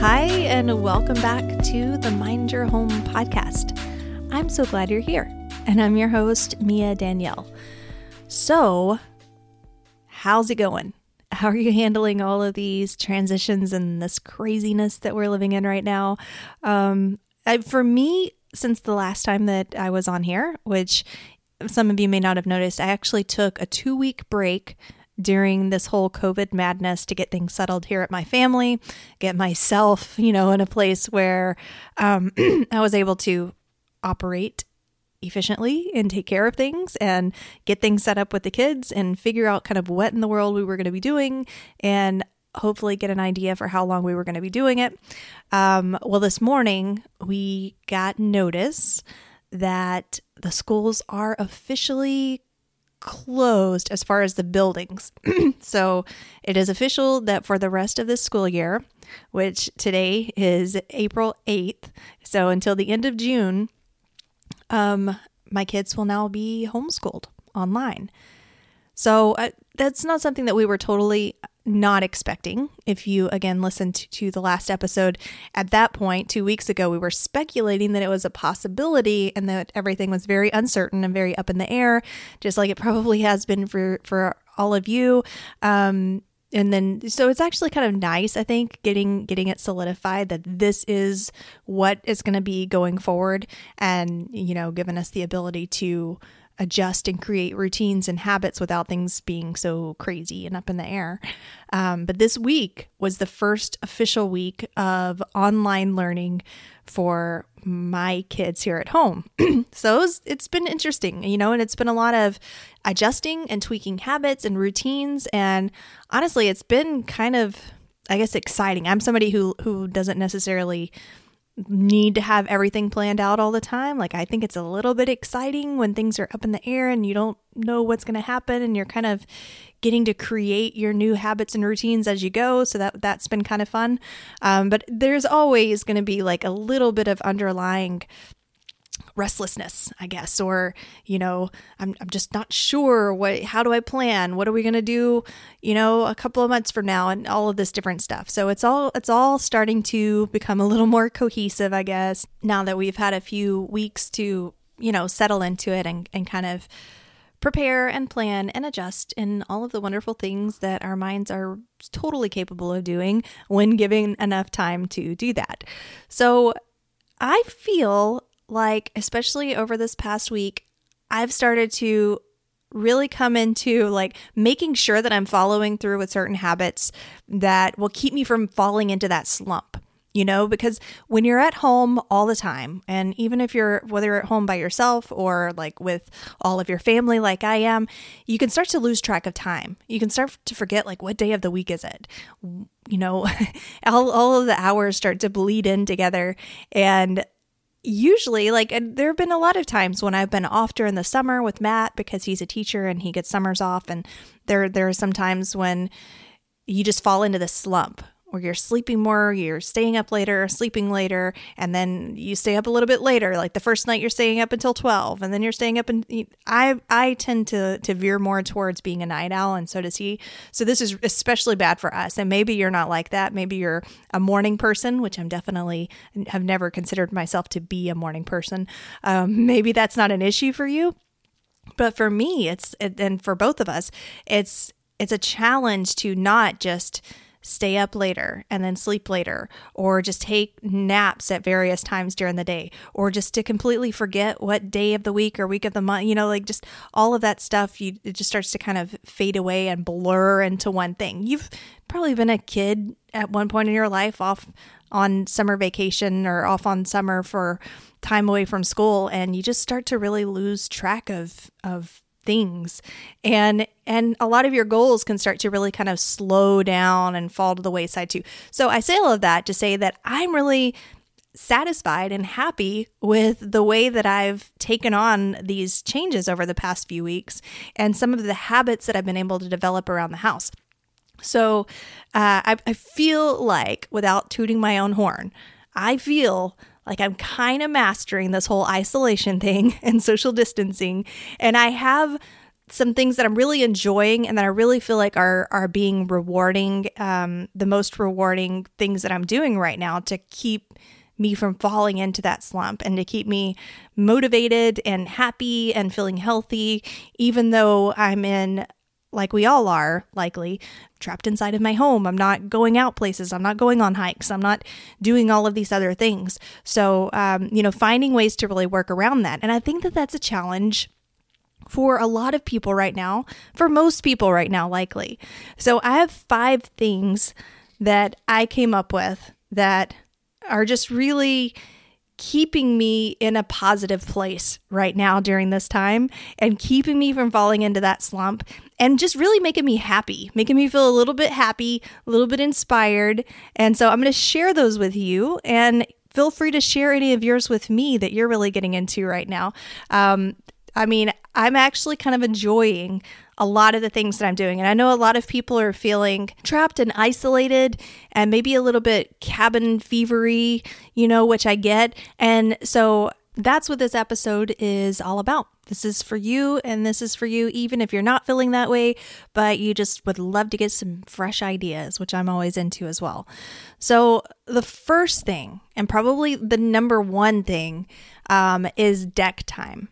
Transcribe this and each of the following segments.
Hi, and welcome back to the Mind Your Home podcast. I'm so glad you're here, and I'm your host, Mia Danielle. So, how's it going? How are you handling all of these transitions and this craziness that we're living in right now? For me, since the last time that I was on here, which some of you may not have noticed, I actually took a 2-week break during this whole COVID madness to get things settled here at my family, get myself, in a place where I was able to operate efficiently and take care of things and get things set up with the kids and figure out kind of what in the world we were going to be doing and hopefully get an idea for how long we were going to be doing it. Well, this morning we got notice that the schools are officially closed as far as the buildings. So it is official that for the rest of this school year, which today is April 8th, so until the end of June, my kids will now be homeschooled online. So that's not something that we were totally not expecting. If you, again, listened to the last episode, at that point, 2 weeks ago, we were speculating that it was a possibility and that everything was very uncertain and very up in the air, just like it probably has been for all of you. And then, so it's actually kind of nice, I think, getting it solidified that this is what is going to be going forward and, giving us the ability to adjust and create routines and habits without things being so crazy and up in the air. But this week was the first official week of online learning for my kids here at home. So it's been interesting, and it's been a lot of adjusting and tweaking habits and routines. And honestly, it's been kind of, I guess, exciting. I'm somebody who doesn't necessarily need to have everything planned out all the time. Like, I think it's a little bit exciting when things are up in the air and you don't know what's going to happen and you're kind of getting to create your new habits and routines as you go. So that's been kind of fun. But there's always going to be like a little bit of underlying restlessness, I guess, or, I'm just not sure how do I plan? What are we going to do, a couple of months from now, and all of this different stuff. So it's all starting to become a little more cohesive, I guess, now that we've had a few weeks to, settle into it and kind of prepare and plan and adjust and all of the wonderful things that our minds are totally capable of doing when given enough time to do that. So I feel like, especially over this past week, I've started to really come into like making sure that I'm following through with certain habits that will keep me from falling into that slump, because when you're at home all the time, and even if whether you're at home by yourself or like with all of your family, like I am, you can start to lose track of time. You can start to forget, like, what day of the week is it? All of the hours start to bleed in together. And usually, like, there have been a lot of times when I've been off during the summer with Matt because he's a teacher and he gets summers off, and there are some times when you just fall into this slump where you're sleeping more, you're staying up later, sleeping later, and then you stay up a little bit later. Like the first night you're staying up until 12, and then you're staying up, and I tend to veer more towards being a night owl, and so does he. So this is especially bad for us. And maybe you're not like that. Maybe you're a morning person, which I'm definitely have never considered myself to be a morning person. Maybe that's not an issue for you, but for me, and for both of us, it's a challenge to not just stay up later and then sleep later, or just take naps at various times during the day, or just to completely forget what day of the week or week of the month, like just all of that stuff, it just starts to kind of fade away and blur into one thing. You've probably been a kid at one point in your life off on summer vacation or off on summer for time away from school, and you just start to really lose track of things. And a lot of your goals can start to really kind of slow down and fall to the wayside too. So I say all of that to say that I'm really satisfied and happy with the way that I've taken on these changes over the past few weeks and some of the habits that I've been able to develop around the house. So I feel like, without tooting my own horn, I feel like I'm kind of mastering this whole isolation thing and social distancing. And I have some things that I'm really enjoying and that I really feel like are being rewarding, the most rewarding things that I'm doing right now to keep me from falling into that slump and to keep me motivated and happy and feeling healthy, even though I'm in, like we all are likely, trapped inside of my home. I'm not going out places. I'm not going on hikes. I'm not doing all of these other things. So, finding ways to really work around that. And I think that that's a challenge for a lot of people right now, for most people right now, likely. So I have 5 things that I came up with that are just really keeping me in a positive place right now during this time and keeping me from falling into that slump and just really making me happy, making me feel a little bit happy, a little bit inspired. And so I'm going to share those with you, and feel free to share any of yours with me that you're really getting into right now. I'm actually kind of enjoying a lot of the things that I'm doing. And I know a lot of people are feeling trapped and isolated and maybe a little bit cabin fevery, which I get. And so that's what this episode is all about. This is for you, and this is for you even if you're not feeling that way, but you just would love to get some fresh ideas, which I'm always into as well. So the first thing, and probably the number one thing, is deck time.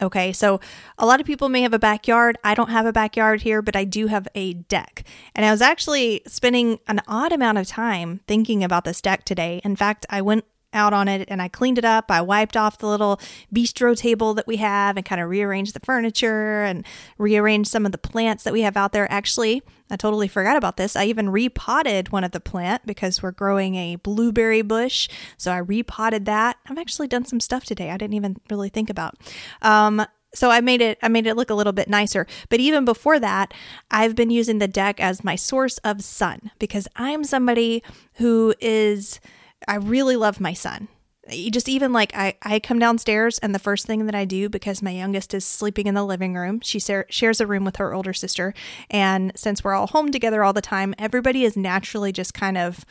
Okay, so a lot of people may have a backyard. I don't have a backyard here, but I do have a deck. And I was actually spending an odd amount of time thinking about this deck today. In fact, I went out on it and I cleaned it up. I wiped off the little bistro table that we have and kind of rearranged the furniture and rearranged some of the plants that we have out there. Actually, I totally forgot about this. I even repotted one of the plant because we're growing a blueberry bush. So I repotted that. I've actually done some stuff today I didn't even really think about. So I made it look a little bit nicer. But even before that, I've been using the deck as my source of sun because I'm somebody who is... I really love my son. Just even like I come downstairs and the first thing that I do, because my youngest is sleeping in the living room, she shares a room with her older sister. And since we're all home together all the time, everybody is naturally just kind of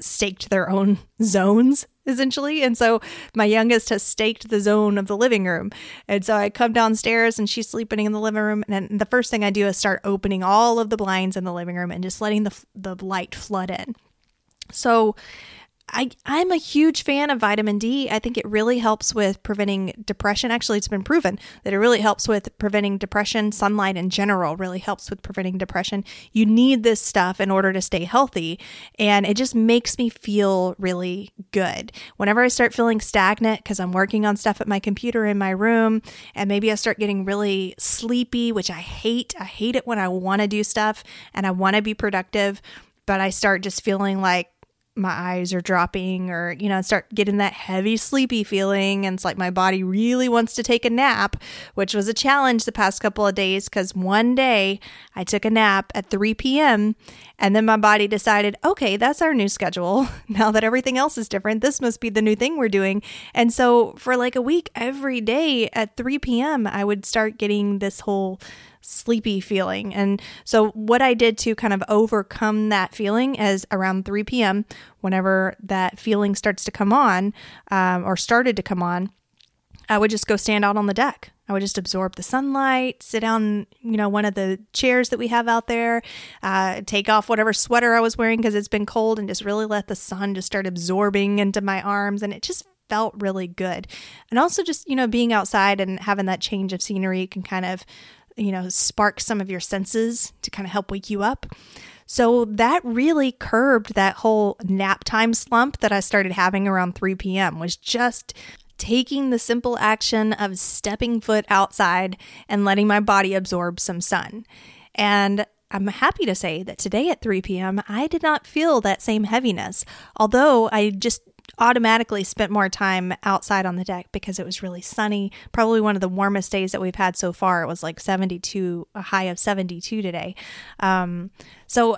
staked their own zones, essentially. And so my youngest has staked the zone of the living room. And so I come downstairs and she's sleeping in the living room. And then the first thing I do is start opening all of the blinds in the living room and just letting the light flood in. So I'm a huge fan of vitamin D. I think it really helps with preventing depression. Actually, it's been proven that it really helps with preventing depression. Sunlight in general really helps with preventing depression. You need this stuff in order to stay healthy. And it just makes me feel really good. Whenever I start feeling stagnant because I'm working on stuff at my computer in my room, and maybe I start getting really sleepy, which I hate. I hate it when I want to do stuff and I want to be productive, but I start just feeling like my eyes are dropping, or, start getting that heavy, sleepy feeling. And it's like my body really wants to take a nap, which was a challenge the past couple of days because one day I took a nap at 3 p.m. and then my body decided, okay, that's our new schedule. Now that everything else is different, this must be the new thing we're doing. And so for like a week, every day at 3 p.m., I would start getting this whole sleepy feeling. And so what I did to kind of overcome that feeling is around 3 p.m., whenever that feeling starts to come on, or started to come on, I would just go stand out on the deck. I would just absorb the sunlight, sit down, one of the chairs that we have out there, take off whatever sweater I was wearing because it's been cold, and just really let the sun just start absorbing into my arms. And it just felt really good. And also just, being outside and having that change of scenery can kind of, spark some of your senses to kind of help wake you up. So that really curbed that whole nap time slump that I started having around 3 p.m. was just taking the simple action of stepping foot outside and letting my body absorb some sun. And I'm happy to say that today at 3 p.m., I did not feel that same heaviness, although I just automatically spent more time outside on the deck because it was really sunny. Probably one of the warmest days that we've had so far. It was like 72, a high of 72 today. So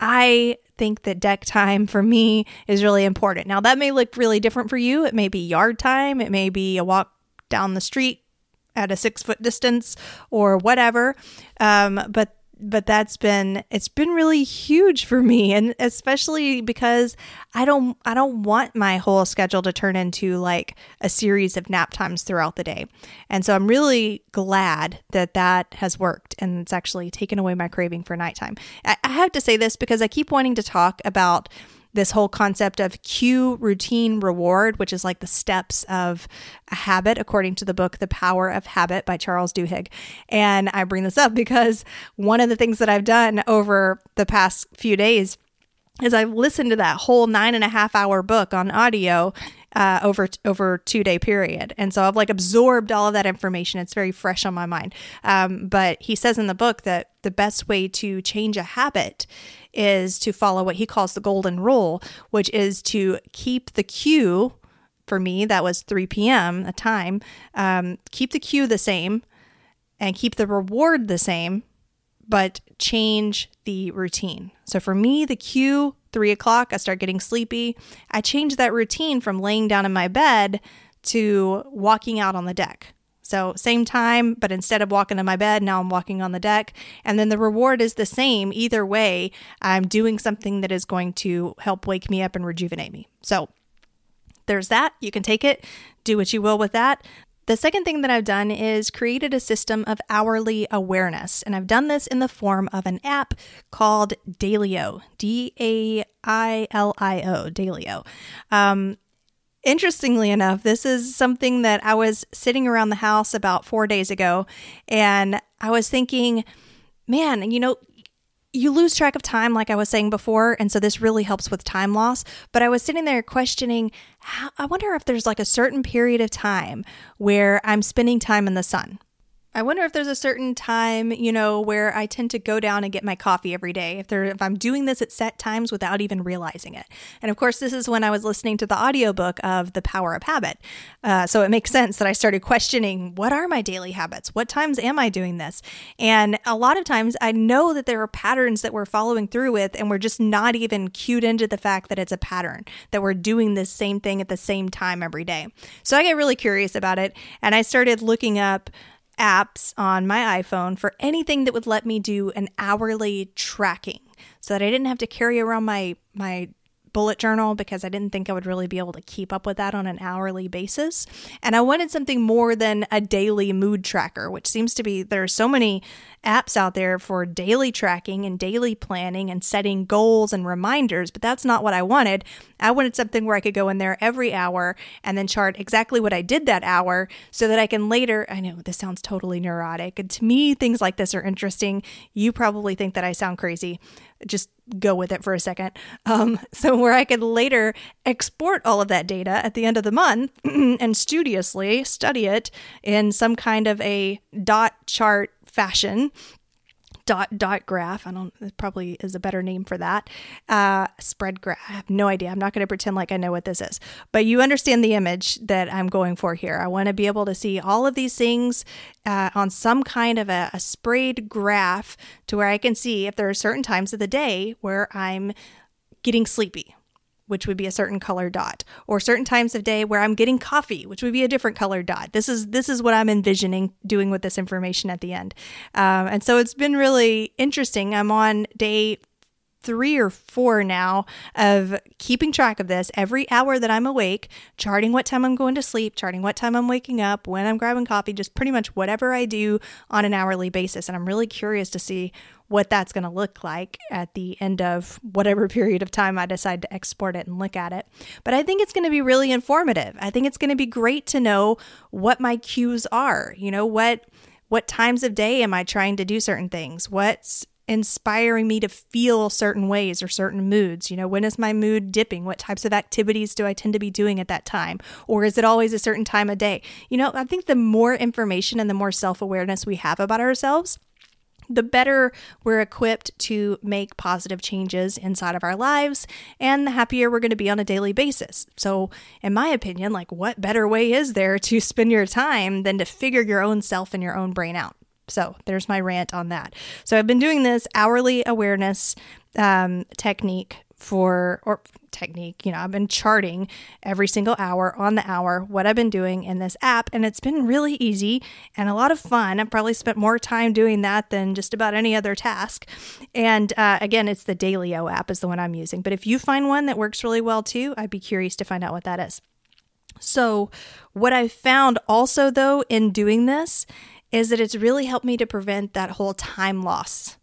I think that deck time for me is really important. Now that may look really different for you. It may be yard time. It may be a walk down the street at a 6-foot distance or whatever. But it's been really huge for me, and especially because I don't want my whole schedule to turn into like a series of nap times throughout the day. And so I'm really glad that has worked, and it's actually taken away my craving for nighttime. I have to say this because I keep wanting to talk about this whole concept of cue, routine, reward, which is like the steps of a habit, according to the book, The Power of Habit by Charles Duhigg. And I bring this up because one of the things that I've done over the past few days is I've listened to that whole 9.5-hour book on audio over 2-day period. And so I've like absorbed all of that information. It's very fresh on my mind. But he says in the book that the best way to change a habit is to follow what he calls the golden rule, which is to keep the cue. For me, that was 3 p.m. a time. Keep the cue the same and keep the reward the same, but change the routine. So for me, the cue, 3 o'clock, I start getting sleepy. I change that routine from laying down in my bed to walking out on the deck. So same time, but instead of walking to my bed, now I'm walking on the deck. And then the reward is the same. Either way, I'm doing something that is going to help wake me up and rejuvenate me. So there's that. You can take it. Do what you will with that. The second thing that I've done is created a system of hourly awareness. And I've done this in the form of an app called Dailyo. D-A-I-L-I-O, Dailyo. Interestingly enough, this is something that I was sitting around the house about 4 days ago, and I was thinking, man, you lose track of time, like I was saying before, and so this really helps with time loss. But I was sitting there questioning, I wonder if there's like a certain period of time where I'm spending time in the sun. I wonder if there's a certain time, where I tend to go down and get my coffee every day, if I'm doing this at set times without even realizing it. And of course, this is when I was listening to the audiobook of The Power of Habit. So it makes sense that I started questioning, what are my daily habits? What times am I doing this? And a lot of times I know that there are patterns that we're following through with, and we're just not even cued into the fact that it's a pattern, that we're doing this same thing at the same time every day. So I get really curious about it, and I started looking up apps on my iPhone for anything that would let me do an hourly tracking so that I didn't have to carry around my bullet journal, because I didn't think I would really be able to keep up with that on an hourly basis. And I wanted something more than a daily mood tracker, which seems to be, there are so many apps out there for daily tracking and daily planning and setting goals and reminders, but that's not what I wanted. I wanted something where I could go in there every hour and then chart exactly what I did that hour so that I can later, I know this sounds totally neurotic, and to me, things like this are interesting. You probably think that I sound crazy. Just go with it for a second. So where I could later export all of that data at the end of the month and studiously study it in some kind of a dot chart fashion, dot graph. It probably is a better name for that. Spread graph. I have no idea. I'm not going to pretend like I know what this is, but you understand the image that I'm going for here. I want to be able to see all of these things on some kind of a sprayed graph to where I can see if there are certain times of the day where I'm getting sleepy, which would be a certain color dot, or certain times of day where I'm getting coffee, which would be a different color dot. This is what I'm envisioning doing with this information at the end. And so it's been really interesting. I'm on day 3 or 4 now of keeping track of this every hour that I'm awake, charting what time I'm going to sleep, charting what time I'm waking up, when I'm grabbing coffee, just pretty much whatever I do on an hourly basis. And I'm really curious to see what that's going to look like at the end of whatever period of time I decide to export it and look at it. But I think it's going to be really informative. I think it's going to be great to know what my cues are. What times of day am I trying to do certain things? What's inspiring me to feel certain ways or certain moods? When is my mood dipping? What types of activities do I tend to be doing at that time? Or is it always a certain time of day? I think the more information and the more self-awareness we have about ourselves, the better we're equipped to make positive changes inside of our lives and the happier we're going to be on a daily basis. So in my opinion, like what better way is there to spend your time than to figure your own self and your own brain out? So there's my rant on that. So I've been doing this hourly awareness technique, I've been charting every single hour on the hour what I've been doing in this app, and it's been really easy and a lot of fun. I've probably spent more time doing that than just about any other task. And again, it's the Dailyo app is the one I'm using. But if you find one that works really well too, I'd be curious to find out what that is. So what I found also though in doing this is that it's really helped me to prevent that whole time loss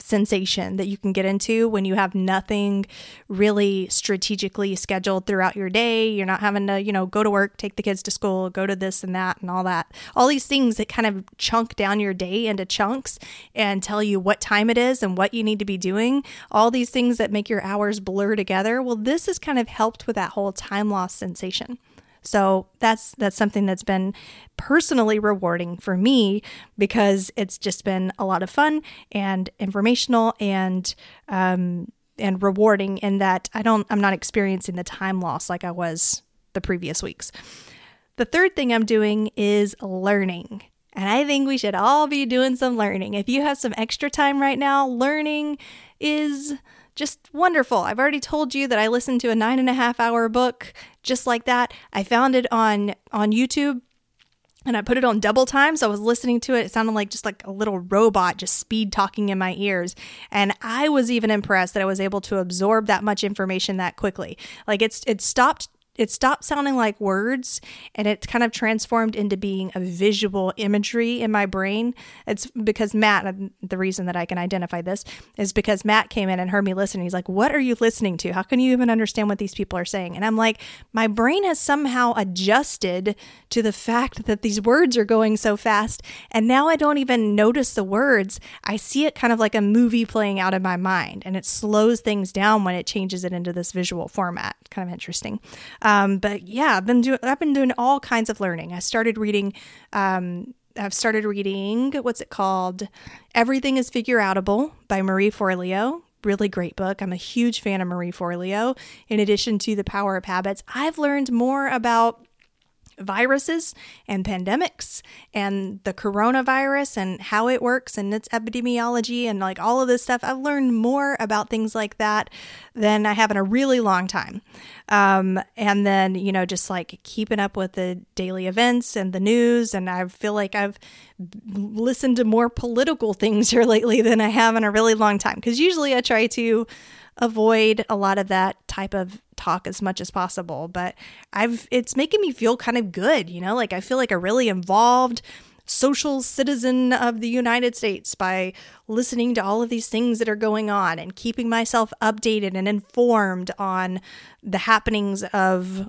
sensation that you can get into when you have nothing really strategically scheduled throughout your day. You're not having to, go to work, take the kids to school, go to this and that and all that. All these things that kind of chunk down your day into chunks and tell you what time it is and what you need to be doing. All these things that make your hours blur together. Well, this has kind of helped with that whole time loss sensation. So that's something that's been personally rewarding for me because it's just been a lot of fun and informational and rewarding in that I'm not experiencing the time loss like I was the previous weeks. The third thing I'm doing is learning. And I think we should all be doing some learning. If you have some extra time right now, learning is just wonderful. I've already told you that I listened to a 9.5-hour book just like that. I found it on YouTube and I put it on double time. So I was listening to it. It sounded like a little robot just speed talking in my ears. And I was even impressed that I was able to absorb that much information that quickly. Like it stopped sounding like words and it kind of transformed into being a visual imagery in my brain. It's because Matt, the reason that I can identify this is because Matt came in and heard me listen. He's like, "What are you listening to? How can you even understand what these people are saying?" And I'm like, my brain has somehow adjusted to the fact that these words are going so fast. And now I don't even notice the words. I see it kind of like a movie playing out in my mind, and it slows things down when it changes it into this visual format. Kind of interesting. But yeah, I've been doing all kinds of learning. I've started reading, what's it called? Everything is Figureoutable by Marie Forleo. Really great book. I'm a huge fan of Marie Forleo. In addition to The Power of Habits, I've learned more about viruses and pandemics and the coronavirus and how it works and its epidemiology and like all of this stuff. I've learned more about things like that than I have in a really long time. And then, just like keeping up with the daily events and the news. And I feel like I've listened to more political things here lately than I have in a really long time. Because usually I try to avoid a lot of that type of talk as much as possible, but it's making me feel kind of good, like I feel like a really involved social citizen of the United States by listening to all of these things that are going on and keeping myself updated and informed on the happenings of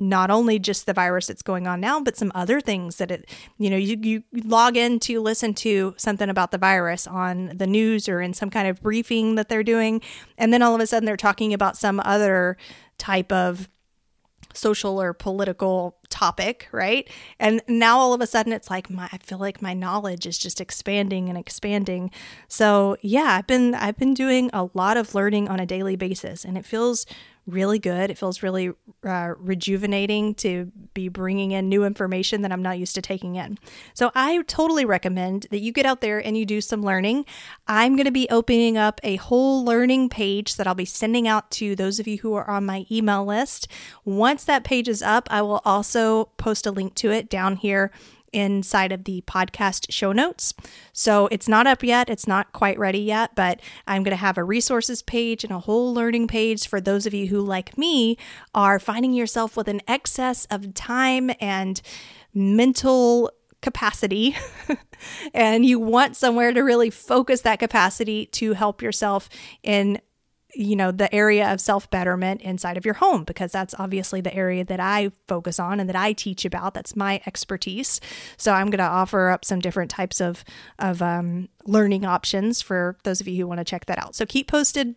not only just the virus that's going on now, but some other things that you log in to listen to something about the virus on the news or in some kind of briefing that they're doing. And then all of a sudden they're talking about some other type of social or political topic, right? And now all of a sudden it's like I feel like my knowledge is just expanding and expanding. So yeah, I've been doing a lot of learning on a daily basis, and it feels really good. It feels really rejuvenating to be bringing in new information that I'm not used to taking in. So I totally recommend that you get out there and you do some learning. I'm going to be opening up a whole learning page that I'll be sending out to those of you who are on my email list. Once that page is up, I will also post a link to it down here inside of the podcast show notes. So it's not up yet. It's not quite ready yet, but I'm going to have a resources page and a whole learning page for those of you who, like me, are finding yourself with an excess of time and mental capacity and you want somewhere to really focus that capacity to help yourself in the area of self-betterment inside of your home, because that's obviously the area that I focus on and that I teach about. That's my expertise. So I'm going to offer up some different types of learning options for those of you who want to check that out. So keep posted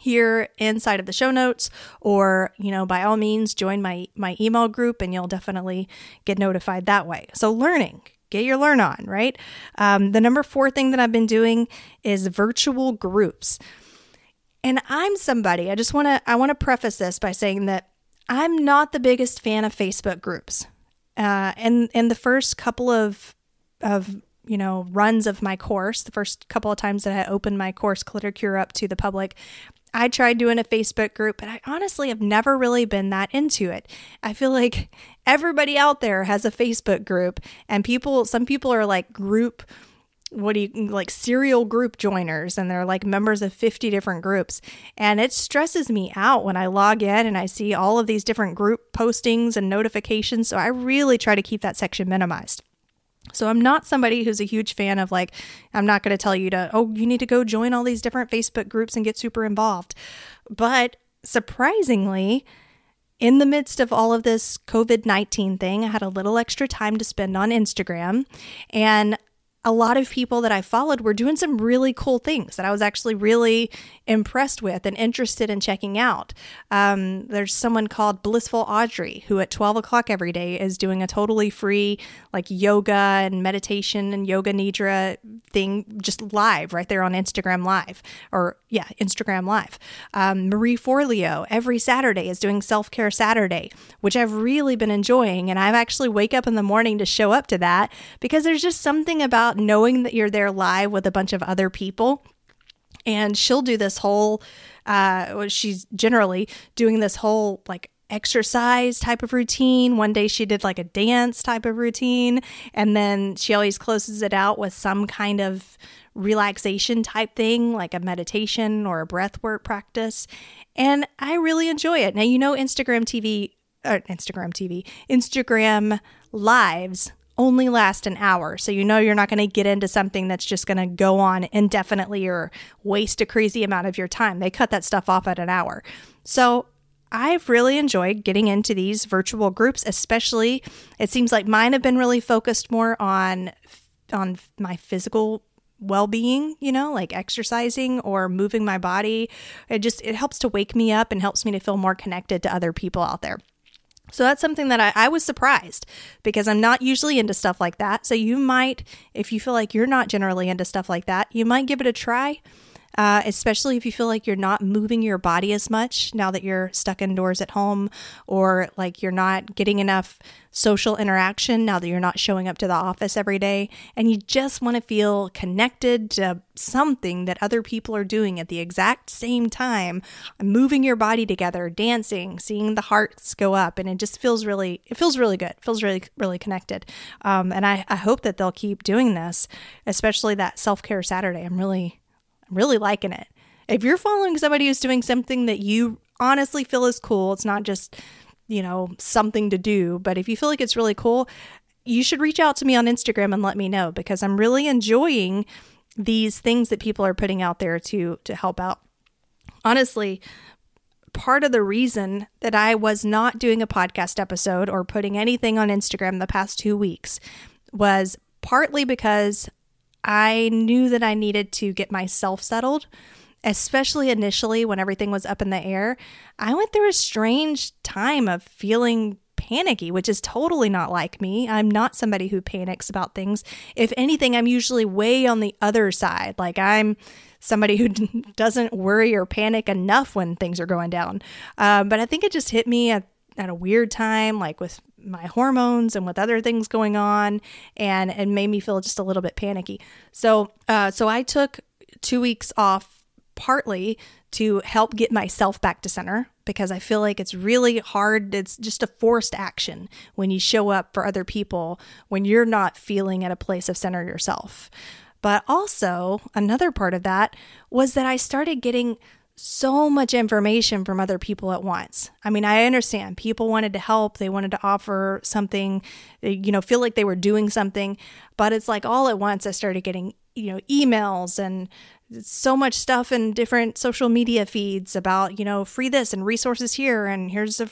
here inside of the show notes, or, by all means, join my email group and you'll definitely get notified that way. So learning, get your learn on, right? The number 4 thing that I've been doing is virtual groups. And I'm somebody, I want to preface this by saying that I'm not the biggest fan of Facebook groups. And the first couple of runs of my course, the first couple of times that I opened my course, Clutter Cure, up to the public, I tried doing a Facebook group, but I honestly have never really been that into it. I feel like everybody out there has a Facebook group, and some people are like serial group joiners, and they're like members of 50 different groups. And it stresses me out when I log in and I see all of these different group postings and notifications. So I really try to keep that section minimized. So I'm not somebody who's a huge fan of I'm not going to tell you you need to go join all these different Facebook groups and get super involved. But surprisingly, in the midst of all of this COVID-19 thing, I had a little extra time to spend on Instagram, and a lot of people that I followed were doing some really cool things that I was actually really impressed with and interested in checking out. There's someone called Blissful Audrey, who at 12 o'clock every day is doing a totally free yoga and meditation and yoga nidra thing just live right there on Instagram Live. Marie Forleo every Saturday is doing Self-Care Saturday, which I've really been enjoying. And I actually wake up in the morning to show up to that, because there's just something about knowing that you're there live with a bunch of other people. And she'll do this whole, she's generally doing this whole exercise type of routine. One day she did a dance type of routine, and then she always closes it out with some kind of relaxation type thing, like a meditation or a breath work practice. And I really enjoy it. Now, Instagram Lives only last an hour. So you're not going to get into something that's just going to go on indefinitely or waste a crazy amount of your time. They cut that stuff off at an hour. So I've really enjoyed getting into these virtual groups, especially it seems like mine have been really focused more on my physical well-being, exercising or moving my body. It helps to wake me up and helps me to feel more connected to other people out there. So that's something that I was surprised, because I'm not usually into stuff like that. So you might, if you feel like you're not generally into stuff like that, you might give it a try, especially if you feel like you're not moving your body as much now that you're stuck indoors at home, or you're not getting enough social interaction now that you're not showing up to the office every day, and you just want to feel connected to something that other people are doing at the exact same time, moving your body together, dancing, seeing the hearts go up, and it just feels really good. It feels really, really connected. And I hope that they'll keep doing this, especially that Self-Care Saturday. I'm really liking it. If you're following somebody who's doing something that you honestly feel is cool, it's not just, something to do, but if you feel like it's really cool, you should reach out to me on Instagram and let me know, because I'm really enjoying these things that people are putting out there to help out. Honestly, part of the reason that I was not doing a podcast episode or putting anything on Instagram the past 2 weeks was partly because I knew that I needed to get myself settled, especially initially when everything was up in the air. I went through a strange time of feeling panicky, which is totally not like me. I'm not somebody who panics about things. If anything, I'm usually way on the other side. I'm somebody who doesn't worry or panic enough when things are going down. But I think it just hit me at a weird time, with my hormones and with other things going on, and it made me feel just a little bit panicky. So I took 2 weeks off partly to help get myself back to center, because I feel like it's really hard. It's just a forced action when you show up for other people when you're not feeling at a place of center yourself. But also another part of that was that I started getting so much information from other people at once. I mean, I understand people wanted to help. They wanted to offer something, feel like they were doing something, but it's all at once I started getting, emails and so much stuff in different social media feeds about, free this and resources here, and here's a,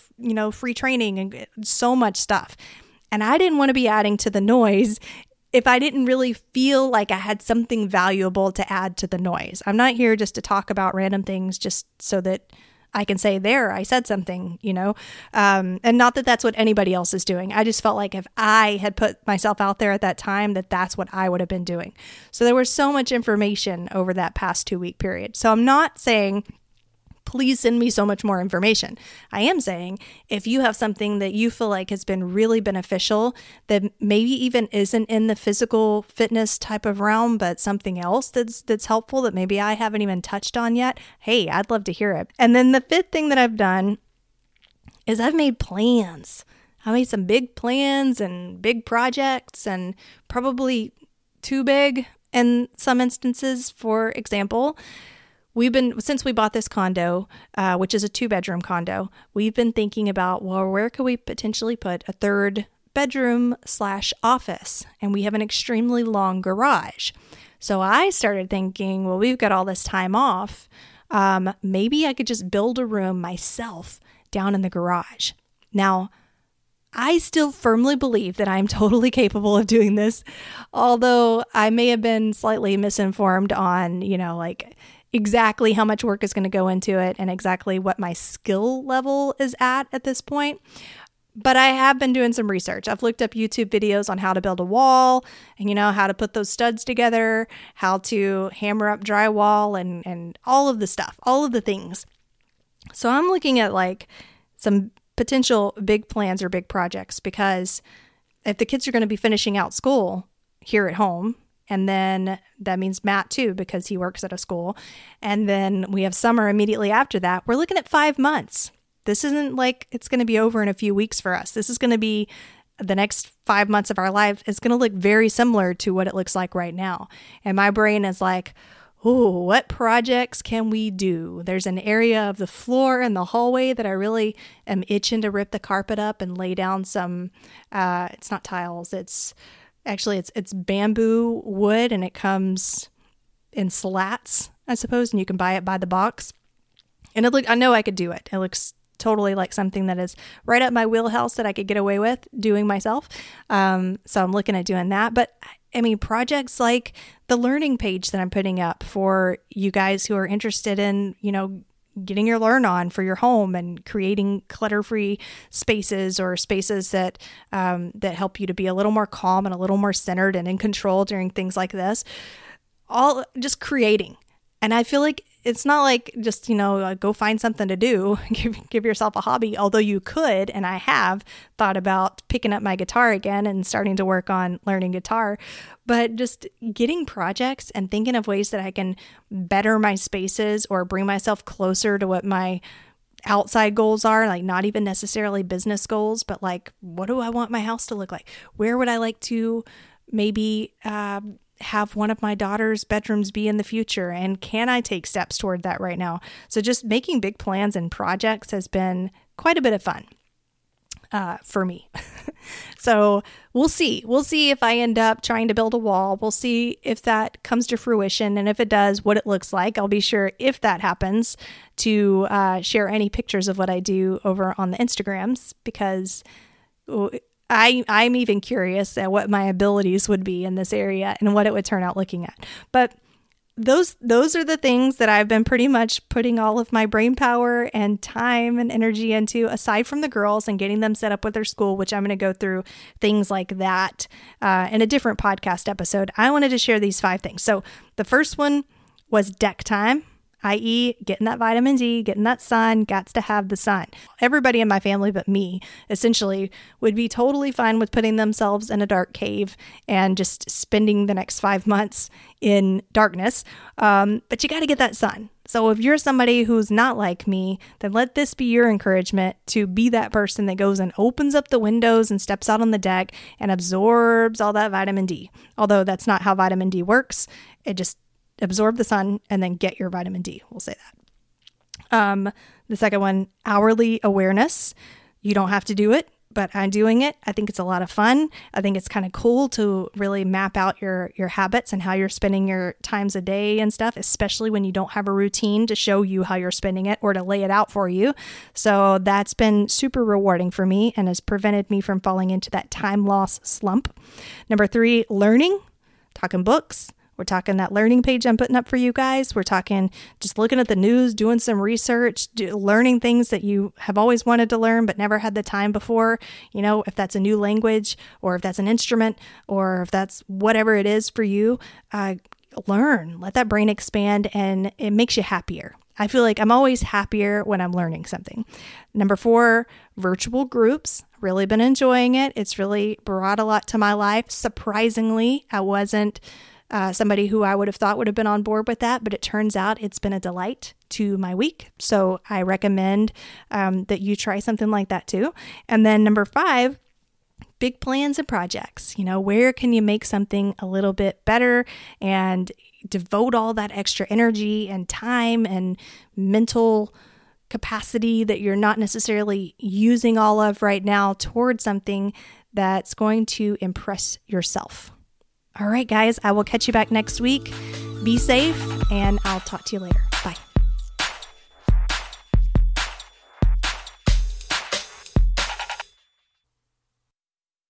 free training and so much stuff. And I didn't want to be adding to the noise if I didn't really feel like I had something valuable to add to the noise. I'm not here just to talk about random things just so that I can say, there, I said something, you know, and not that that's what anybody else is doing. I just felt like if I had put myself out there at that time, that that's what I would have been doing. So there was so much information over that past 2 week period. So I'm not saying, please send me so much more information. I am saying, if you have something that you feel like has been really beneficial, that maybe even isn't in the physical fitness type of realm, but something else that's helpful that maybe I haven't even touched on yet, hey, I'd love to hear it. And then the fifth thing that I've done is I've made plans. I made some big plans and big projects, and probably too big in some instances. For example, since we bought this condo, which is a 2-bedroom condo, we've been thinking about, well, where could we potentially put a 3rd bedroom/office? And we have an extremely long garage. So I started thinking, well, we've got all this time off. Maybe I could just build a room myself down in the garage. Now, I still firmly believe that I'm totally capable of doing this, although I may have been slightly misinformed on, exactly how much work is going to go into it and exactly what my skill level is at this point. But I have been doing some research. I've looked up YouTube videos on how to build a wall and, how to put those studs together, how to hammer up drywall and all of the stuff, all of the things. So I'm looking at some potential big plans or big projects, because if the kids are going to be finishing out school here at home, and then that means Matt too, because he works at a school. And then we have summer immediately after that. We're looking at 5 months. This isn't like it's going to be over in a few weeks for us. This is going to be the next 5 months of our life. It's going to look very similar to what it looks like right now. And my brain is like, oh, what projects can we do? There's an area of the floor and the hallway that I really am itching to rip the carpet up and lay down some, it's not tiles, it's bamboo wood, and it comes in slats, I suppose, and you can buy it by the box. And I know I could do it. It looks totally like something that is right up my wheelhouse that I could get away with doing myself. So I'm looking at doing that. But projects like the learning page that I'm putting up for you guys who are interested in, getting your learn on for your home and creating clutter-free spaces, or spaces that that help you to be a little more calm and a little more centered and in control during things like this. All just creating. And I feel like it's not like just, go find something to do, give yourself a hobby, although you could. And I have thought about picking up my guitar again and starting to work on learning guitar, but just getting projects and thinking of ways that I can better my spaces or bring myself closer to what my outside goals are, not even necessarily business goals, but what do I want my house to look like? Where would I like to maybe, have one of my daughter's bedrooms be in the future, and can I take steps toward that right now? So just making big plans and projects has been quite a bit of fun for me. So we'll see if I end up trying to build a wall. We'll see if that comes to fruition, and if it does, what it looks like. I'll be sure, if that happens, to share any pictures of what I do over on the Instagrams, because I'm even curious at what my abilities would be in this area and what it would turn out looking at. But those are the things that I've been pretty much putting all of my brain power and time and energy into, aside from the girls and getting them set up with their school, which I'm going to go through things like that in a different podcast episode. I wanted to share these 5 things. So the first one was deck time, i.e. getting that vitamin D, getting that sun, gots to have the sun. Everybody in my family but me, essentially, would be totally fine with putting themselves in a dark cave and just spending the next 5 months in darkness. But you got to get that sun. So if you're somebody who's not like me, then let this be your encouragement to be that person that goes and opens up the windows and steps out on the deck and absorbs all that vitamin D. Although that's not how vitamin D works. It just absorb the sun and then get your vitamin D. We'll say that. The second one, hourly awareness. You don't have to do it, but I'm doing it. I think it's a lot of fun. I think it's kind of cool to really map out your habits and how you're spending your times a day and stuff, especially when you don't have a routine to show you how you're spending it or to lay it out for you. So that's been super rewarding for me and has prevented me from falling into that time loss slump. Number 3, learning, talking books, We're talking that learning page I'm putting up for you guys. We're talking just looking at the news, doing some research, learning things that you have always wanted to learn but never had the time before. You know, if that's a new language or if that's an instrument or if that's whatever it is for you, learn. Let that brain expand and it makes you happier. I feel like I'm always happier when I'm learning something. Number 4, virtual groups. Really been enjoying it. It's really brought a lot to my life. Surprisingly, I wasn't somebody who I would have thought would have been on board with that, but it turns out it's been a delight to my week. So I recommend that you try something like that too. And then number 5, big plans and projects. You know, where can you make something a little bit better and devote all that extra energy and time and mental capacity that you're not necessarily using all of right now towards something that's going to impress yourself. All right, guys, I will catch you back next week. Be safe, and I'll talk to you later.